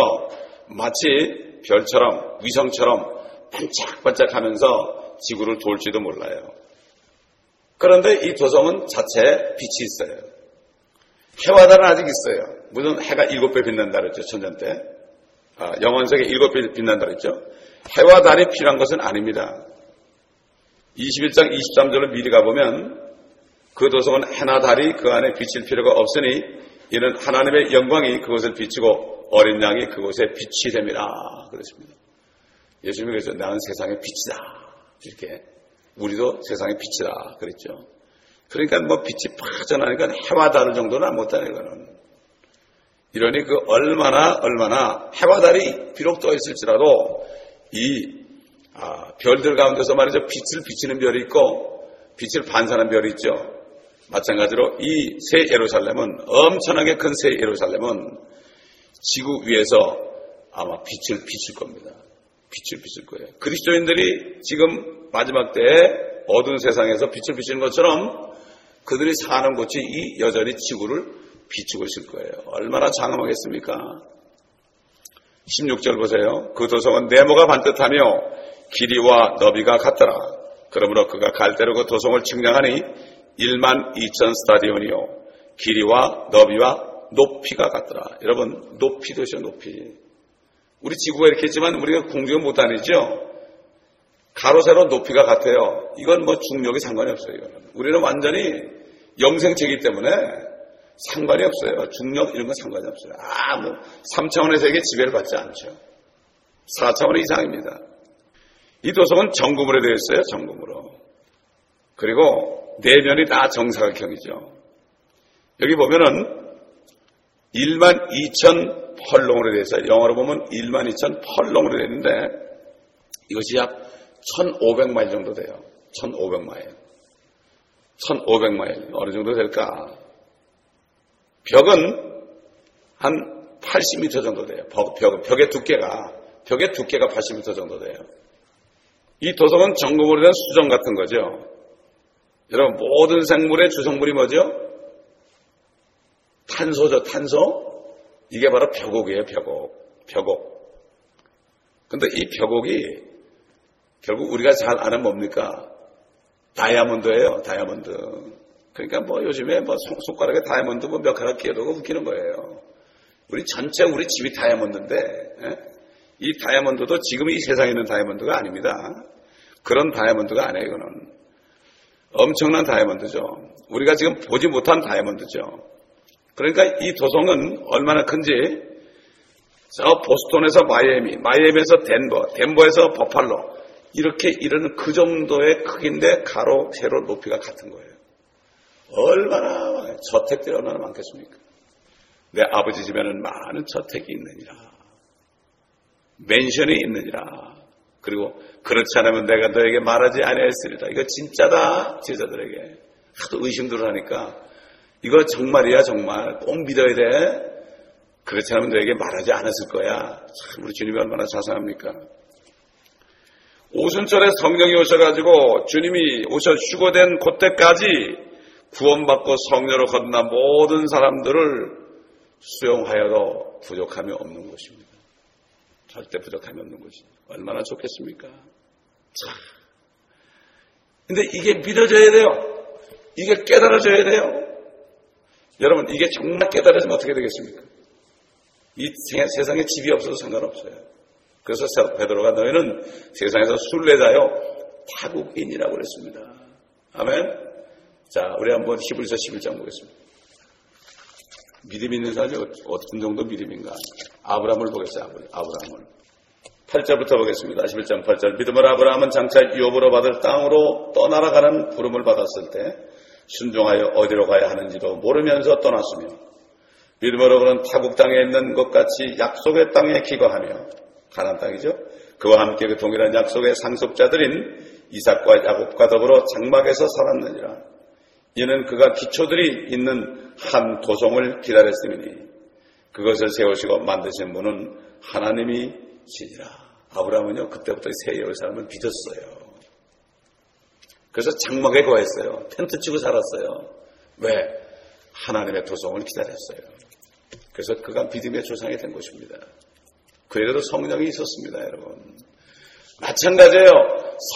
마치 별처럼, 위성처럼 반짝반짝하면서 지구를 돌지도 몰라요. 그런데 이 도성은 자체에 빛이 있어요. 해와 달은 아직 있어요. 무슨 해가 일곱 배 빛난다 그랬죠, 천년 때. 아, 영원석에 일곱 배 빛난다 그랬죠. 해와 달이 필요한 것은 아닙니다. 이십일 장 이십삼 절로 미리 가보면 그 도성은 해나 달이 그 안에 비칠 필요가 없으니 이는 하나님의 영광이 그것을 비치고 어린 양이 그곳에 빛이 됨이라 그랬습니다. 예수님이 그래서 나는 세상의 빛이다 이렇게 우리도 세상의 빛이다 그랬죠. 그러니까 뭐 빛이 파져나니까 해와 달을 정도는 안 못하네 이거는. 이러니 그 얼마나 얼마나 해와 달이 비록 떠 있을지라도 이 아, 별들 가운데서 말이죠. 빛을 비치는 별이 있고 빛을 반사하는 별이 있죠. 마찬가지로 이 새 예루살렘은 엄청나게 큰 새 예루살렘은 지구 위에서 아마 빛을 비칠 겁니다. 빛을 비칠 거예요. 그리스도인들이 지금 마지막 때에 어두운 세상에서 빛을 비치는 것처럼 그들이 사는 곳이 이 여전히 지구를 비추고 있을 거예요. 얼마나 장엄하겠습니까? 십육 절 보세요. 그 도성은 네모가 반듯하며 길이와 너비가 같더라. 그러므로 그가 갈대로 그 도성을 측량하니 만 이천 스타디온이요. 길이와 너비와 높이가 같더라. 여러분 높이 되죠 높이. 우리 지구가 이렇게 있지만 우리가 공중을 못 다니죠. 가로 세로 높이가 같아요. 이건 뭐 중력이 상관이 없어요. 이거는. 우리는 완전히 영생체이기 때문에 상관이 없어요. 중력 이런 건 상관이 없어요. 아무 뭐 삼 차원의 세계 지배를 받지 않죠. 사 차원의 이상입니다. 이 도성은 정금으로 되어 있어요. 정금으로. 그리고 내면이 다 정사각형이죠. 여기 보면은 만 이천 펄롱으로 되어 있어요. 영어로 보면 만 이천 펄롱으로 되어 있는데 이것이 약 천오백 마일 정도 돼요. 천오백 마일. 천오백 마일 어느 정도 될까? 벽은 한 팔십 미터 정도 돼요. 벽, 벽의 두께가 벽의 두께가 팔십 미터 정도 돼요. 이 도성은 정금으로 된 수정 같은 거죠. 여러분 모든 생물의 주성분이 뭐죠? 탄소죠. 탄소. 이게 바로 벽옥이에요. 벽옥. 벽옥. 근데 이 벽옥이 결국 우리가 잘 아는 뭡니까? 다이아몬드예요. 다이아몬드. 그러니까 뭐 요즘에 뭐 손가락에 다이아몬드 뭐 몇 가락 끼어도 웃기는 거예요. 우리 전체 우리 집이 다이아몬드인데 에? 이 다이아몬드도 지금 이 세상에 있는 다이아몬드가 아닙니다. 그런 다이아몬드가 아니에요. 이거는 엄청난 다이아몬드죠. 우리가 지금 보지 못한 다이아몬드죠. 그러니까 이 도성은 얼마나 큰지 저 보스턴에서 마이애미, 마이애미에서 덴버, 덴버에서 버팔로 이렇게 이런 그 정도의 크기인데 가로, 세로, 높이가 같은 거예요. 얼마나 저택들이 얼마나 많겠습니까? 내 아버지 집에는 많은 저택이 있느니라. 맨션이 있느니라. 그리고 그렇지 않으면 내가 너에게 말하지 아니하였으리라. 이거 진짜다 제자들에게. 하도 의심들을 하니까 이거 정말이야 정말 꼭 믿어야 돼. 그렇지 않으면 너에게 말하지 않았을 거야. 참 우리 주님이 얼마나 자상합니까. 오순절에 성령이 오셔가지고 주님이 오셔 휴거된 그때까지 구원받고 성령으로 거듭난 모든 사람들을 수용하여도 부족함이 없는 것입니다. 절대 부족함이 없는 것이 얼마나 좋겠습니까? 자, 근데 이게 믿어져야 돼요. 이게 깨달아져야 돼요. 여러분 이게 정말 깨달아지면 어떻게 되겠습니까? 이 세상에 집이 없어도 상관없어요. 그래서 베드로가 너희는 세상에서 순례자요 타국인이라고 그랬습니다. 아멘. 자, 우리 한번 히브리서 십일 장 보겠습니다. 믿음 있는 사람이 어떤 정도 믿음인가? 아브라함을 보겠어요. 아브라함을. 팔 절부터 보겠습니다. 십일 장 팔 절. 믿음으로 아브라함은 장차 유업으로 받을 땅으로 떠나라 가는 부름을 받았을 때 순종하여 어디로 가야 하는지도 모르면서 떠났으며 믿음으로 그는 타국 땅에 있는 것 같이 약속의 땅에 기거하며 가나안 땅이죠. 그와 함께 그 동일한 약속의 상속자들인 이삭과 야곱과 더불어 장막에서 살았느니라. 이는 그가 기초들이 있는 한 도성을 기다렸으니 그것을 세우시고 만드신 분은 하나님이시니라. 아브라함은요 그때부터 새 예루살렘을 믿었어요. 그래서 장막에 거했어요. 텐트 치고 살았어요. 왜? 하나님의 도성을 기다렸어요. 그래서 그가 믿음의 조상이 된 것입니다. 그에게도 성령이 있었습니다, 여러분. 마찬가지예요.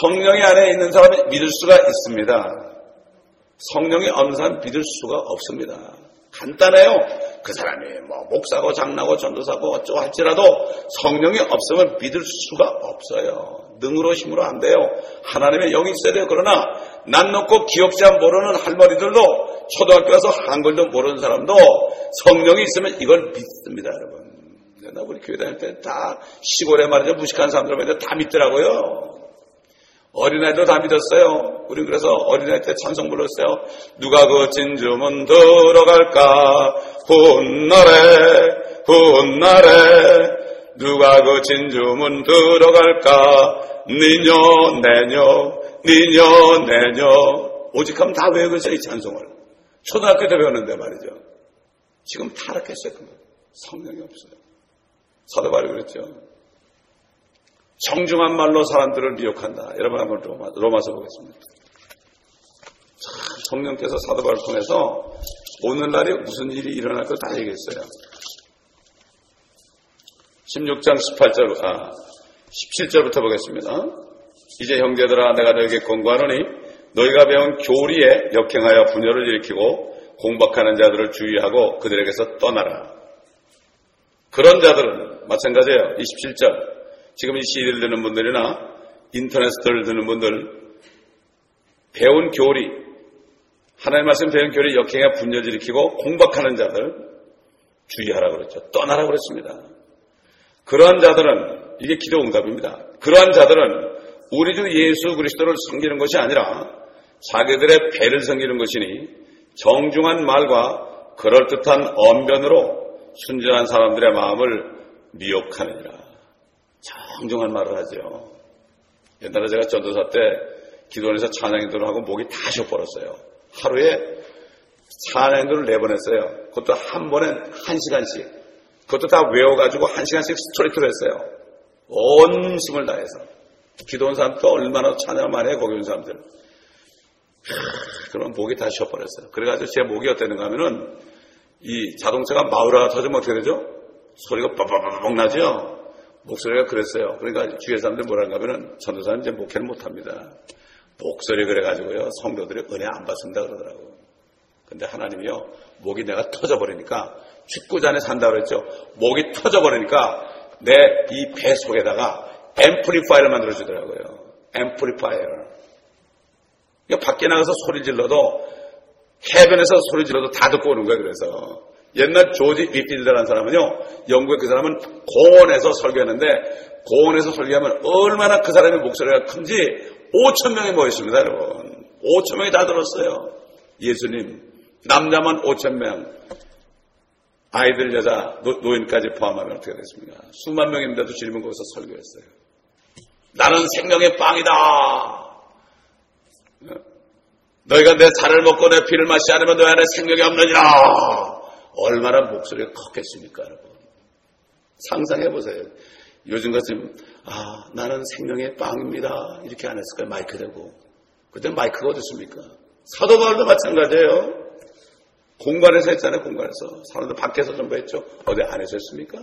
성령이 안에 있는 사람은 믿을 수가 있습니다. 성령이 없는 사람은 믿을 수가 없습니다. 간단해요. 그 사람이 뭐 목사고 장로고 전도사고 어쩌고 할지라도 성령이 없으면 믿을 수가 없어요. 능으로 힘으로 안 돼요. 하나님의 영이 있어야 돼요. 그러나 난 놓고 기억잘 모르는 할머니들도 초등학교 가서 한글도 모르는 사람도 성령이 있으면 이걸 믿습니다, 여러분. 나 우리 교회 다닐 때 다 시골에 말이죠. 무식한 사람들한테 다 믿더라고요. 어린아이도 다 믿었어요. 우린 그래서 어린아이 때 찬송 불렀어요. 누가 그 진주문 들어갈까? 훗날에, 훗날에. 누가 그 진주문 들어갈까? 니녀, 내녀, 니녀, 내녀. 오직하면 다 외우겠어요, 이 찬송을. 초등학교 때 배웠는데 말이죠. 지금 타락했어요, 그만. 성령이 없어요. 사도 바울이 그랬죠. 정중한 말로 사람들을 미혹한다. 여러분 한번 로마, 로마서 보겠습니다. 참 성령께서 사도 바울을 통해서 오늘날에 무슨 일이 일어날 걸 다 얘기했어요. 십육 장 십팔 절, 아, 십칠 절부터 보겠습니다. 이제 형제들아 내가 너에게 권고하노니 너희가 배운 교리에 역행하여 분열을 일으키고 공박하는 자들을 주의하고 그들에게서 떠나라. 그런 자들은 마찬가지예요. 이십칠 절. 지금 이 씨디를 듣는 분들이나 인터넷을 듣는 분들 배운 교리, 하나님 말씀 배운 교리 역행에 분열 일으키고 공박하는 자들 주의하라고 그랬죠. 떠나라고 그랬습니다. 그런 자들은 이게 기도 응답입니다. 그런 자들은 우리 주 예수 그리스도를 섬기는 것이 아니라 자기들의 배를 섬기는 것이니 정중한 말과 그럴듯한 언변으로 순전한 사람들의 마음을 미혹하느니라. 정중한 말을 하죠. 옛날에 제가 전도사 때 기도원에서 찬양인도를 하고 목이 다 쉬어버렸어요. 하루에 찬양인도를 네 번 했어요. 그것도 한 번에 한 시간씩. 그것도 다 외워가지고 한 시간씩 스트레이트로 했어요. 온 힘을 다해서. 기도원 사람도 얼마나 찬양을 많이 해, 거기 온 사람들. 그러면 목이 다 쉬어버렸어요. 그래가지고 제 목이 어땠는가 하면은 이 자동차가 마우라가 터지면 어떻게 되죠? 소리가 빡빡빡 나죠? 목소리가 그랬어요. 그러니까 주위에 사람들이 뭐라는가 하면은 전도사는 이제 목회를 못합니다. 목소리 그래가지고요. 성도들이 은혜 안 받습니다 그러더라고요. 근데 하나님이요. 목이 내가 터져버리니까 축구 잔에 산다고 그랬죠. 목이 터져버리니까 내 이 배 속에다가 앰플리파이를 만들어주더라고요. 앰플리파이어. 그러니까 밖에 나가서 소리 질러도 해변에서 소리 질러도 다 듣고 오는 거예요. 그래서 옛날 조지 윗필드라는 사람은요, 영국의 그 사람은 고원에서 설교했는데 고원에서 설교하면 얼마나 그 사람의 목소리가 큰지 오천 명이 모였습니다, 여러분. 오천 명이 다 들었어요. 예수님 남자만 오천 명, 아이들, 여자, 노, 노인까지 포함하면 어떻게 됐습니까? 수만 명인데도 주님은 거기서 설교했어요. 나는 생명의 빵이다. 너희가 내 살을 먹고 내 피를 마시지 않으면 너희 안에 생명이 없느니라. 얼마나 목소리가 컸겠습니까, 여러분. 상상해보세요. 요즘 같으면 아, 나는 생명의 빵입니다. 이렇게 안 했을 거예요, 마이크 대고. 그때 마이크가 어딨습니까? 사도 바울도 마찬가지예요. 공간에서 했잖아요, 공간에서. 사람들 밖에서 전부했죠. 어디 안에서 했습니까?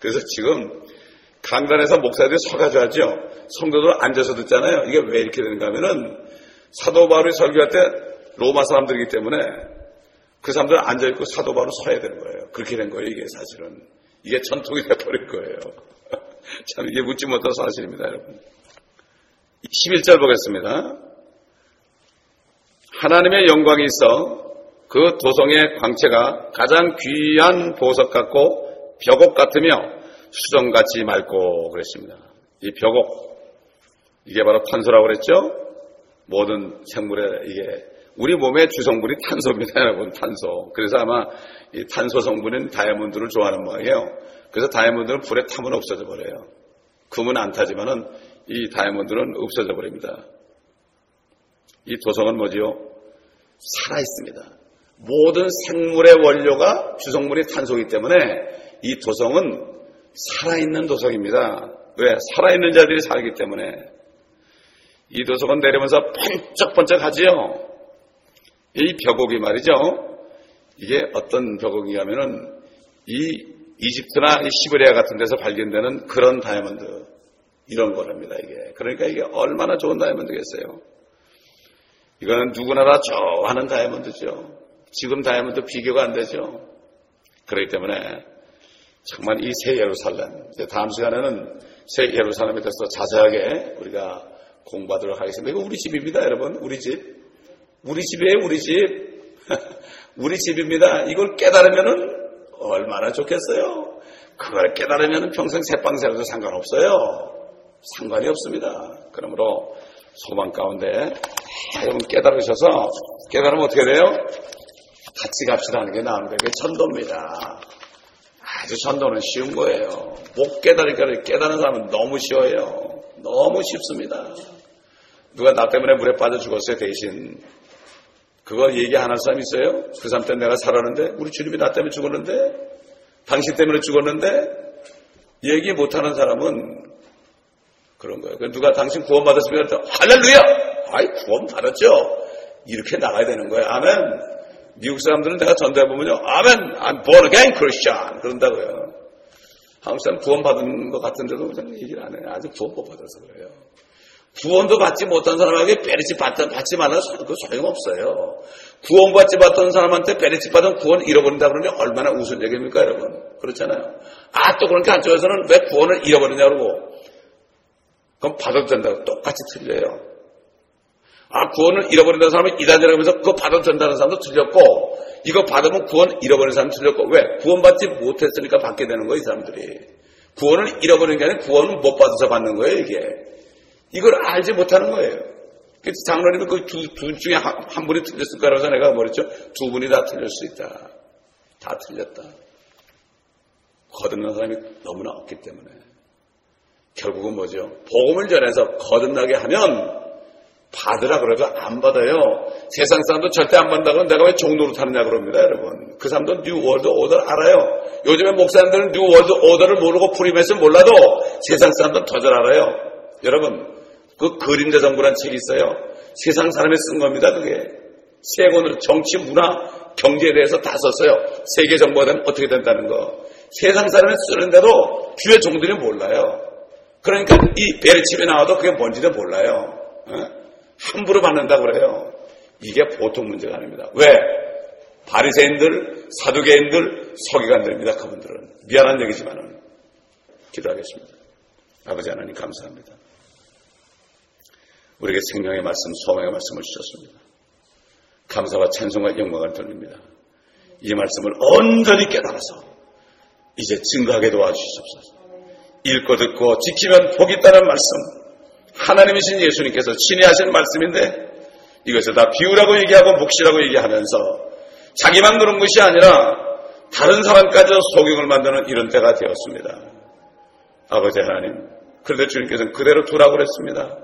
그래서 지금 강단에서 목사들이 서가지고 하죠. 성도들 앉아서 듣잖아요. 이게 왜 이렇게 되는가 하면은 사도 바울이 설교할 때 로마 사람들이기 때문에 그 사람들은 앉아있고 사도 바울은 서야 되는 거예요. 그렇게 된 거예요, 이게 사실은. 이게 전통이 돼버린 거예요. 참, 이게 묻지 못한 사실입니다, 여러분. 십일 절 보겠습니다. 하나님의 영광이 있어 그 도성의 광채가 가장 귀한 보석 같고 벽옥 같으며 수정같이 맑고 그랬습니다. 이 벽옥, 이게 바로 탄소라고 그랬죠? 모든 생물의 이게 우리 몸의 주성분이 탄소입니다, 여러분. 탄소. 그래서 아마 이 탄소 성분인 다이아몬드를 좋아하는 모양이에요. 그래서 다이아몬드는 불에 타면 없어져 버려요. 금은 안 타지만은 이 다이아몬드는 없어져 버립니다. 이 도성은 뭐지요? 살아 있습니다. 모든 생물의 원료가 주성분이 탄소이기 때문에 이 도성은 살아있는 도성입니다. 왜? 살아있는 자들이 살기 때문에. 이 도성은 내려면서 번쩍번쩍하지요. 이 벽옥이 말이죠. 이게 어떤 벽옥이냐면은 이 이집트나 시베리아 같은 데서 발견되는 그런 다이아몬드 이런 거랍니다. 이게 그러니까 이게 얼마나 좋은 다이아몬드겠어요. 이거는 누구나 다 좋아하는 다이아몬드죠. 지금 다이아몬드 비교가 안 되죠. 그렇기 때문에 정말 이 새 예루살렘, 이제 다음 시간에는 새 예루살렘에 대해서 자세하게 우리가 공부하도록 하겠습니다. 이거 우리 집입니다, 여러분. 우리 집, 우리 집이에요, 우리 집, 우리 집입니다. 이걸 깨달으면은 얼마나 좋겠어요. 그걸 깨달으면은 평생 새빵 새라도 상관없어요. 상관이 없습니다. 그러므로 소망 가운데 여러분 깨달으셔서 깨달으면 어떻게 돼요? 같이 갑시다 하는 게 나은데 그게 천도입니다. 아주 천도는 쉬운 거예요. 못 깨달으니까 깨달은 사람은 너무 쉬워요. 너무 쉽습니다. 누가 나 때문에 물에 빠져 죽었어요. 대신 그거 얘기 안 할 사람 있어요? 그 사람 때문에 내가 살았는데 우리 주님이 나 때문에 죽었는데 당신 때문에 죽었는데 얘기 못하는 사람은 그런 거예요. 누가 당신 구원 받았습니다. 할렐루야! 아이 구원 받았죠. 이렇게 나가야 되는 거예요. 아멘. 미국 사람들은 내가 전도해보면요. 아멘! I'm born again Christian! 그런다고요. 한국 사람 구원 받은 것 같은데도 그냥 얘기를 안 해요. 아직 구원 못 받아서 그래요. 구원도 받지 못한 사람에게 베리치 받지 말라 그거 소용없어요. 구원 받지 못한 사람한테 베리치 받은 구원 잃어버린다 그러니 얼마나 우스운 얘기입니까 여러분. 그렇잖아요. 아 또 그러니까 안쪽에서는 왜 구원을 잃어버리냐고 그러고 그럼 받아도 된다고 똑같이 틀려요. 아 구원을 잃어버린다는 사람은 이단이라고 하면서 그거 받아도 된다는 사람도 틀렸고 이거 받으면 구원 잃어버린 사람도 틀렸고 왜? 구원받지 못했으니까 받게 되는 거예요. 이 사람들이. 구원을 잃어버리는 게 아니라 구원을 못 받아서 받는 거예요. 이게. 이걸 알지 못하는 거예요. 그래서 장로님이 그 두, 두 중에 한, 한 분이 틀렸을까 그래서 내가 뭐랬죠? 두 분이 다 틀릴 수 있다. 다 틀렸다. 거듭난 사람이 너무나 없기 때문에 결국은 뭐죠? 복음을 전해서 거듭나게 하면 받으라 그래도 안 받아요. 세상 사람도 절대 안 받는다 그러면 내가 왜 종로로 타느냐 그럽니다. 여러분. 그 사람도 뉴 월드 오더를 알아요. 요즘에 목사님들은 뉴 월드 오더를 모르고 프리메이슨 몰라도 세상 사람들은 더 잘 알아요. 여러분 그 그림자 정부라는 책이 있어요. 세상 사람이 쓴 겁니다. 그게 세 권으로 정치, 문화, 경제에 대해서 다 썼어요. 세계 정보가 되면 어떻게 된다는 거. 세상 사람이 쓰는데도 주의 종들이 몰라요. 그러니까 이 베르칩이 나와도 그게 뭔지도 몰라요. 어? 함부로 받는다고 그래요. 이게 보통 문제가 아닙니다. 왜? 바리새인들, 사두개인들, 서기관들입니다. 그분들은. 미안한 얘기지만은 기도하겠습니다. 아버지 하나님 감사합니다. 우리에게 생명의 말씀, 소망의 말씀을 주셨습니다. 감사와 찬송과 영광을 돌립니다. 이 말씀을 온전히 깨달아서 이제 증거하게 도와주시옵소서. 읽고 듣고 지키면 복이 있다는 말씀 하나님이신 예수님께서 친히 하신 말씀인데 이것을 다 비유라고 얘기하고 묵시라고 얘기하면서 자기만 그런 것이 아니라 다른 사람까지도 속임을 만드는 이런 때가 되었습니다. 아버지 하나님 그런데 주님께서는 그대로 두라고 그랬습니다.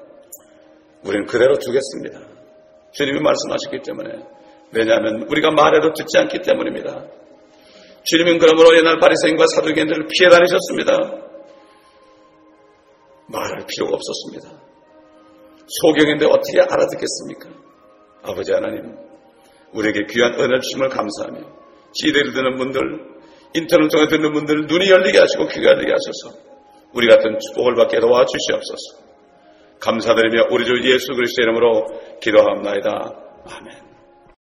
우리는 그대로 두겠습니다. 주님이 말씀하셨기 때문에 왜냐하면 우리가 말해도 듣지 않기 때문입니다. 주님은 그러므로 옛날 바리새인과 사두개인들을 피해 다니셨습니다. 말할 필요가 없었습니다. 소경인데 어떻게 알아듣겠습니까? 아버지 하나님 우리에게 귀한 은혜를 주심을 감사하며 시대를 듣는 분들 인터넷 통해 듣는 분들 눈이 열리게 하시고 귀가 열리게 하셔서 우리 같은 축복을 받게 도와주시옵소서. 감사드리며 우리 주 예수 그리스도의 이름으로 기도하옵나이다. 아멘.